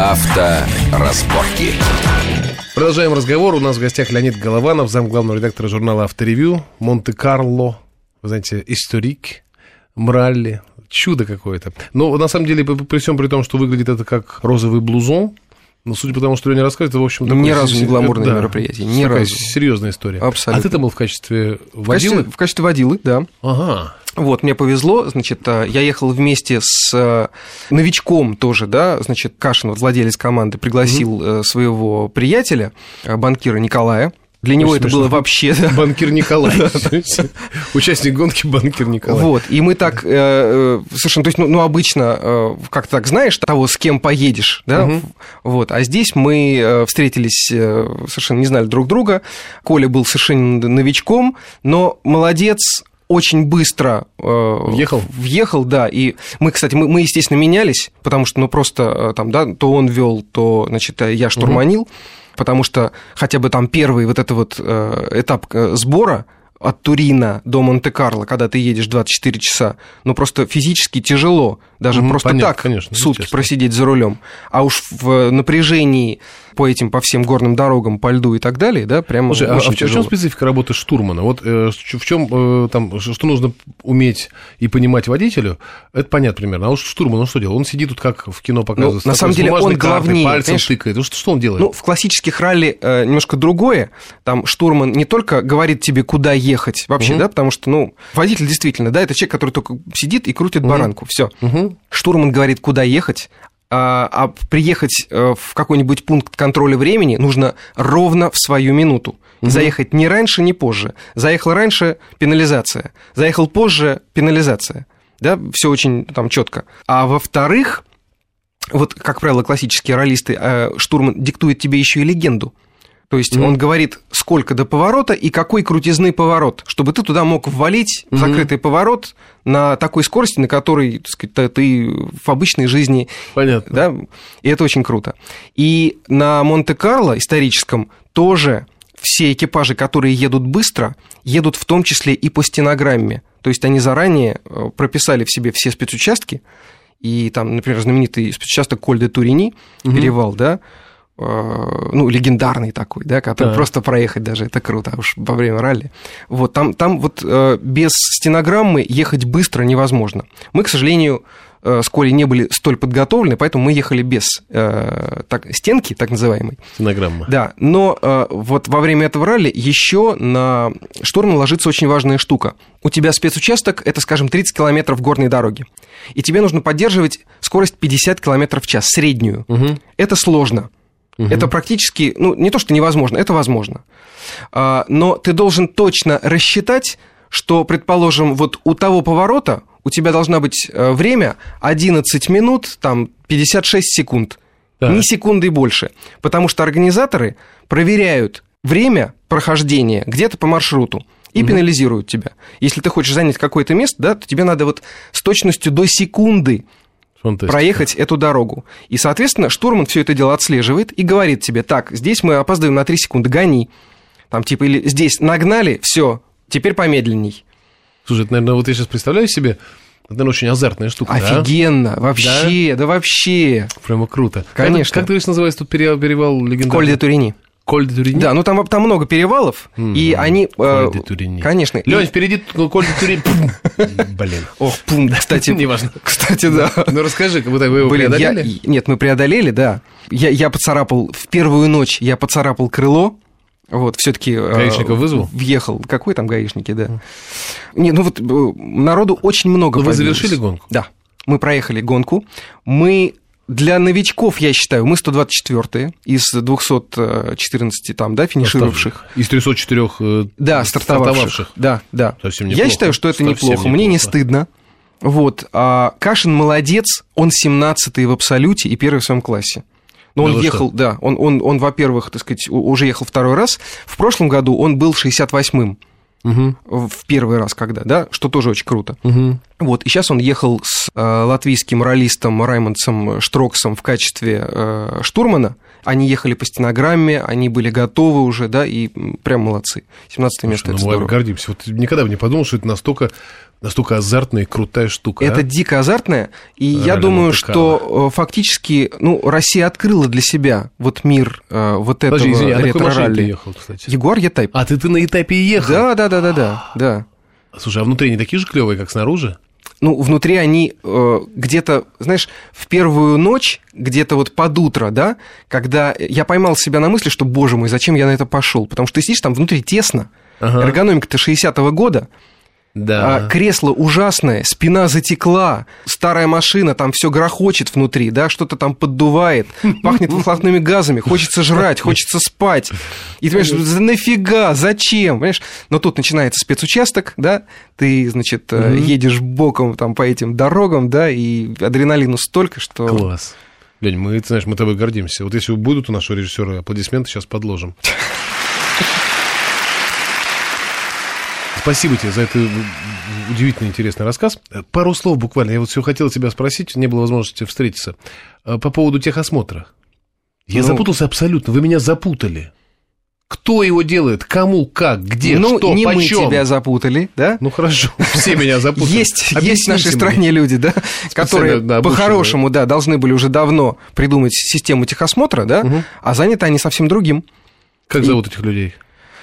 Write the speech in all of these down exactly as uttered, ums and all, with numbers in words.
Авторазборки. Продолжаем разговор. У нас в гостях Леонид Голованов, замглавного редактора журнала «Авторевью». Монте-Карло, вы знаете, историк, мралли, чудо какое-то. Но на самом деле, при всем при том, что выглядит это как розовый блузон, но судя по тому, что Леня рассказывает, это, в общем... Ни разу не гламурное да, мероприятие, ни разу. Серьезная история. Абсолютно. А ты-то был в качестве водилы? В качестве, в качестве водилы, да. Ага. Вот, мне повезло, значит, я ехал вместе с новичком тоже, да, значит, Кашин, владелец команды, пригласил mm-hmm. своего приятеля, банкира Николая. Для него очень это смешно. Было вообще... Банкир Николай. Участник гонки банкир Николай. Вот, и мы так совершенно... То есть, ну, обычно, как ты так знаешь, того, с кем поедешь, да? Вот, а здесь мы встретились, совершенно не знали друг друга. Коля был совершенно новичком, но молодец... Очень быстро въехал. въехал, да, и мы, кстати, мы, мы естественно, менялись, потому что, ну, просто там, да, то он вел, то, значит, я штурманил, угу. потому что хотя бы там первый вот этот вот этап сбора от Турина до Монте-Карло, когда ты едешь двадцать четыре часа, ну, просто физически тяжело, даже угу, просто понятно, так конечно, сутки просидеть за рулем, а уж в напряжении... по этим, по всем горным дорогам, по льду и так далее, да, прямо Слушай, очень а в тяжело. Чем специфика работы штурмана? Вот э, в чем э, там, что нужно уметь и понимать водителю, это понятно примерно. А уж штурман, он что делает? Он сидит тут, как в кино показывается. Ну, на самом деле, он главнее. Пальцем тыкает. Что, что он делает? Ну, в классических ралли э, немножко другое. Там штурман не только говорит тебе, куда ехать вообще, угу. да, потому что, ну, водитель действительно, да, это человек, который только сидит и крутит угу. баранку, все. Угу. Штурман говорит, куда ехать, а приехать в какой-нибудь пункт контроля времени нужно ровно в свою минуту. И угу. заехать ни раньше, ни позже. Заехал раньше – пенализация. Заехал позже – пенализация. Да, все очень там четко. А во-вторых, вот, как правило, классические раллисты, штурман диктует тебе еще и легенду. То есть угу. он говорит, сколько до поворота и какой крутизны поворот, чтобы ты туда мог ввалить в закрытый угу. поворот на такой скорости, на которой, так сказать, ты в обычной жизни... Понятно. Да? И это очень круто. И на Монте-Карло историческом тоже все экипажи, которые едут быстро, едут в том числе и по стенограмме. То есть они заранее прописали в себе все спецучастки, и там, например, знаменитый спецучасток Коль-де-Турини, угу. перевал, да, ну, легендарный такой, да, который да. просто проехать даже, это круто, уж во время ралли. Вот, там, там вот без стенограммы ехать быстро невозможно. Мы, к сожалению, с Колей не были столь подготовлены, поэтому мы ехали без так, стенки, так называемой. Стенограмма. Да, но вот во время этого ралли еще на штурм ложится очень важная штука. У тебя спецучасток, это, скажем, тридцать километров горной дороги, и тебе нужно поддерживать скорость пятьдесят километров в час, среднюю. Угу. Это сложно. Это практически, ну, не то, что невозможно, это возможно. Но ты должен точно рассчитать, что, предположим, вот у того поворота у тебя должно быть время одиннадцать минут, там, пятьдесят шесть секунд. Да. Ни секунды больше. Потому что организаторы проверяют время прохождения где-то по маршруту и угу. пенализируют тебя. Если ты хочешь занять какое-то место, да, то тебе надо вот с точностью до секунды Фантастика. Проехать эту дорогу. И, соответственно, штурман все это дело отслеживает и говорит тебе, так, здесь мы опаздываем на три секунды, гони. Там типа, или здесь нагнали, все, теперь помедленней. Слушай, это, наверное, вот я сейчас представляю себе, это, наверное, очень азартная штука. Офигенно, да? Вообще, да? да вообще. Прямо круто. Конечно. Как, как ты говоришь, называется тут перевал легендарный? Коль-де-Турини. Коль-де-Турини? Да, ну там, там много перевалов, mm-hmm. и они... Коль-де-Турини. Конечно. Лёнь, и... впереди Коль-де-Турини. Блин. Ох, пум, кстати. Неважно. Кстати, да. Ну расскажи, как будто вы его преодолели. Нет, мы преодолели, да. Я поцарапал, в первую ночь я поцарапал крыло. Вот, все-таки гаишников вызвал? Въехал. Какой там гаишники, да. Не, ну вот народу очень много. Но вы завершили гонку? Да. Мы проехали гонку. Мы... Для новичков, я считаю, мы сто двадцать четвёртые из двести четырнадцать там, да, финишировавших. Из триста четыре да, стартовавших. стартовавших. Да, да. Совсем неплохо. Я считаю, что это совсем неплохо. неплохо. Мне не стыдно. Вот. А Кашин молодец, он семнадцатый в абсолюте и первый в своем классе. Но он да ехал, что? да, он, он, он, он, во-первых, так сказать, уже ехал второй раз. В прошлом году он был шестьдесят восьмым. Угу. В первый раз когда, да, что тоже очень круто. Угу. Вот, и сейчас он ехал с э, латвийским раллистом Раймондсом Штроксом в качестве э, штурмана. Они ехали по стенограмме, они были готовы уже, да, и прям молодцы. семнадцатое место, ну, это здорово. Мы гордимся. Вот никогда бы не подумал, что это настолько настолько азартная и крутая штука. Это а? дико азартная, и Ралли я думаю, Монте-Карло. Что фактически, ну, Россия открыла для себя вот мир э, вот этого ретроралли. Подожди, извини, а на какой машине ты ехал, кстати? Ягуар Е-Тайп. А ты, ты на Е-Тайпе и ехал? Да, да, да, да, да, да. Слушай, а внутри они такие же клевые, как снаружи? Ну, внутри они э, где-то, знаешь, в первую ночь, где-то вот под утро, да, когда я поймал себя на мысли, что, боже мой, зачем я на это пошел? Потому что ты сидишь там внутри тесно, ага. Эргономика-то шестидесятого года, да. А, кресло ужасное, спина затекла, старая машина, там все грохочет внутри, да, что-то там поддувает, пахнет выхлопными газами, хочется жрать, хочется спать. И ты понимаешь, нафига, зачем? Понимаешь? Но тут начинается спецучасток, да, ты, значит, mm-hmm. едешь боком там, по этим дорогам, да, и адреналину столько, что... Класс. Лёнь, мы, ты знаешь, мы тобой гордимся. Вот если будут у нашего режиссера аплодисменты, сейчас подложим. Спасибо тебе за этот удивительно интересный рассказ. Пару слов буквально. Я вот все хотел тебя спросить, не было возможности встретиться. По поводу техосмотра. Я ну, запутался абсолютно. Вы меня запутали. Кто его делает? Кому? Как? Где? Ну, что? Не почем? Мы тебя запутали, да? Ну, хорошо. Все меня запутали. Есть, есть в нашей стране люди, да, которые по-хорошему, да, должны были уже давно придумать систему техосмотра, да, угу. А заняты они совсем другим. Как И... зовут этих людей?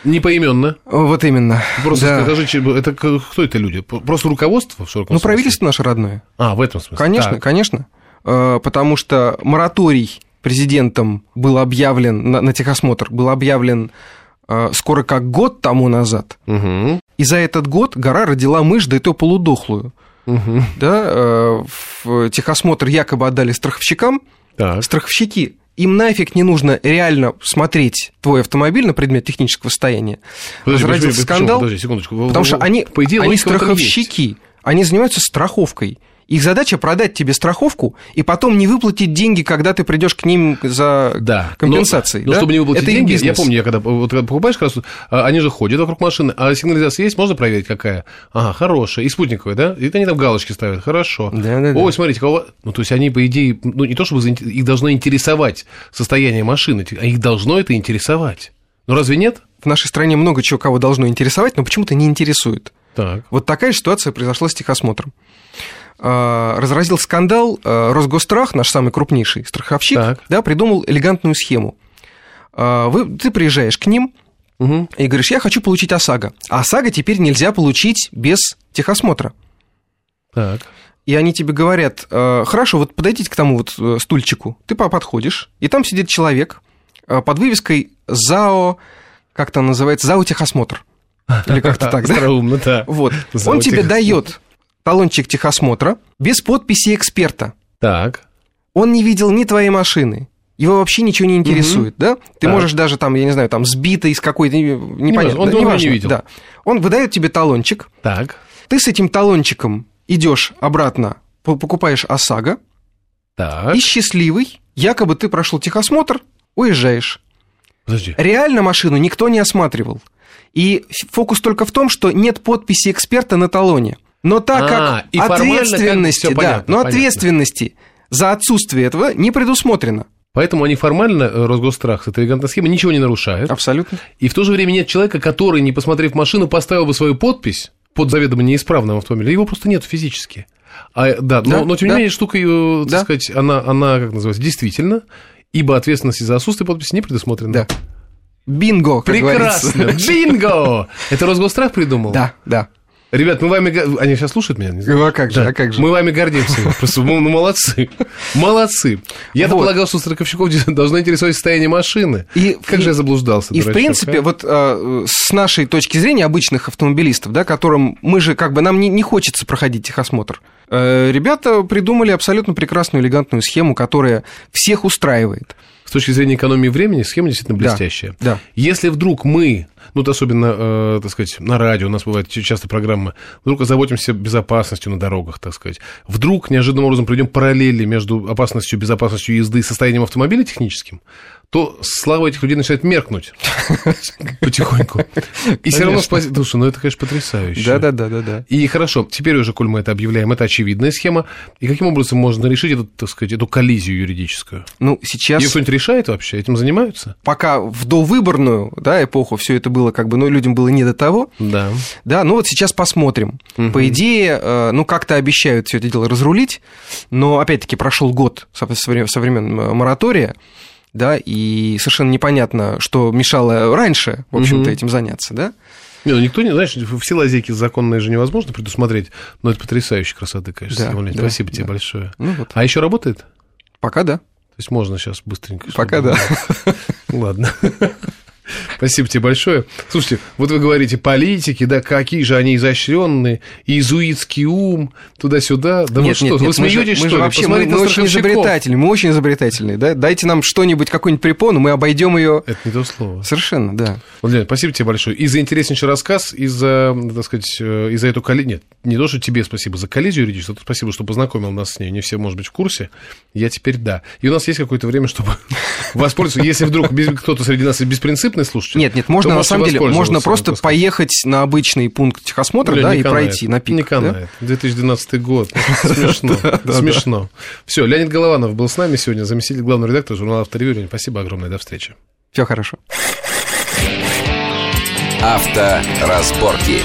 Не поименно. Вот именно. Просто да. Скажи, это кто это люди? Просто руководство в широком ну, смысле? Ну, правительство наше родное. А, в этом смысле. Конечно, так. конечно. Потому что мораторий президентом был объявлен на, на техосмотр, был объявлен скоро как год тому назад. Угу. И за этот год гора родила мышь, да и то полудохлую. Угу. Да, в техосмотр якобы отдали страховщикам. Так. Страховщики... Им нафиг не нужно реально смотреть твой автомобиль на предмет технического состояния. Подожди, Разразился подожди, скандал, подожди, секундочку. Потому что они, по идее, они страховщики, они занимаются страховкой. Их задача продать тебе страховку и потом не выплатить деньги, когда ты придешь к ним за да, компенсацией. Но, да? но чтобы не выплатить это деньги, я помню, я когда, вот, когда покупаешь красоту, они же ходят вокруг машины, а сигнализация есть, можно проверить, какая? Ага, хорошая, и спутниковая, да? И они там галочки ставят, хорошо. Да, да, Ой, да. смотрите, кого... Ну, то есть они, по идее, ну, не то чтобы их должно интересовать состояние машины, а их должно это интересовать. Ну, разве нет? В нашей стране много чего кого должно интересовать, но почему-то не интересует. Так. Вот такая ситуация произошла с техосмотром. Разразил скандал, Росгосстрах, наш самый крупнейший страховщик, да, придумал элегантную схему. Вы, ты приезжаешь к ним угу. и говоришь, я хочу получить ОСАГО. А ОСАГО теперь нельзя получить без техосмотра. Так. И они тебе говорят, хорошо, вот подойдите к тому вот стульчику. Ты подходишь, и там сидит человек под вывеской ЗАО, как там называется, ЗАО техосмотр. Или как-то так, да? Остроумно, да. Вот. Он тебе дает... талончик техосмотра без подписи эксперта. Так. Он не видел ни твоей машины. Его вообще ничего не интересует, угу. да? Ты так. можешь даже там, я не знаю, там сбитый из какой-то... Непонятно. Не да, он его не видел. Да. Он выдает тебе талончик. Так. Ты с этим талончиком идешь обратно, покупаешь ОСАГО. Так. И счастливый, якобы ты прошел техосмотр, уезжаешь. Подожди. Реально машину никто не осматривал. И фокус только в том, что нет подписи эксперта на талоне. Но так как а, ответственности, как... да, понятно, но ответственности за отсутствие этого не предусмотрено. Поэтому они формально, Росгосстрах с этой элегантной схемой, ничего не нарушают. Абсолютно. И в то же время нет человека, который, не посмотрев машину, поставил бы свою подпись под заведомо неисправным автомобилем. Его просто нет физически. А, да, да, но, но, тем не да. менее, штука, так да. сказать, она, она, как называется, действительно, ибо ответственности за отсутствие подписи не предусмотрена. Да. Бинго, как Прекрасно. Говорится. Бинго! Это Росгосстрах придумал? Да, да. Ребят, мы вами... Они сейчас слушают меня? Не знаю. А как же, да. а как же? Мы вами гордимся. Просто, ну, молодцы. Молодцы. Я-то вот. полагал, что страховщиков должно интересовать состояние машины. И, как и... же я заблуждался, И, дурачок, в принципе, а? вот а, с нашей точки зрения, обычных автомобилистов, да, которым мы же, как бы, нам не, не хочется проходить техосмотр, а, ребята придумали абсолютно прекрасную элегантную схему, которая всех устраивает. С точки зрения экономии времени схема действительно блестящая. Да, да. Если вдруг мы, ну, вот особенно, э, так сказать, на радио у нас бывают часто программы, вдруг озаботимся безопасностью на дорогах, так сказать, вдруг неожиданным образом придем параллели между опасностью, безопасностью езды и состоянием автомобиля техническим, то слава этих людей начинает меркнуть потихоньку. И все равно спасибо. Слушай, ну это, конечно, потрясающе. Да-да-да. И хорошо, теперь уже, коль мы это объявляем, это очевидная схема. И каким образом можно решить эту, так сказать, эту коллизию юридическую? Ну, сейчас... Ее кто-нибудь решает вообще? Этим занимаются? Пока в довыборную, да, эпоху все это было как бы, но людям было не до того. Да. Да, ну вот сейчас посмотрим. Угу. По идее, ну как-то обещают все это дело разрулить, но опять-таки прошел год со времен моратория, да, и совершенно непонятно, что мешало раньше, в общем-то, угу. этим заняться, да. Не, ну никто не, знаешь, все лазейки законные же невозможно предусмотреть, но это потрясающей красоты, конечно, да, да, спасибо да. тебе большое. Ну, вот. А еще работает? Пока да. То есть можно сейчас быстренько... Пока да. Ладно. Спасибо тебе большое. Слушайте, вот вы говорите, политики, да, какие же они изощренные, иезуитский ум, туда-сюда. Да нет, вот нет, что, нет, вы смеетесь, что ли? Вообще, мы, мы очень изобретательные, мы очень изобретательные, да? Дайте нам что-нибудь, какую-нибудь препону, мы обойдем ее. Это не то слово. Совершенно, да. Вот, Леонид, спасибо тебе большое. И за интереснейший рассказ, и за, так сказать, и за эту коллизию. Нет, не то, что тебе спасибо за коллизию юридическую, спасибо, что познакомил нас с ней. Не все, может быть, в курсе. Я теперь да. И у нас есть какое-то время, чтобы воспользоваться, если вдруг кто-то среди нас беспринципный. Слушайте, нет, нет, можно на самом деле можно просто поехать на обычный пункт техосмотра, Бля, да, и канает, пройти на пик. Не канает. Да? две тысячи двенадцатый год. Смешно. Смешно. Все, Леонид Голованов был с нами сегодня, заместитель главного редактора журнала «Авторевью». Спасибо огромное, до встречи. Все хорошо. Авторазборки.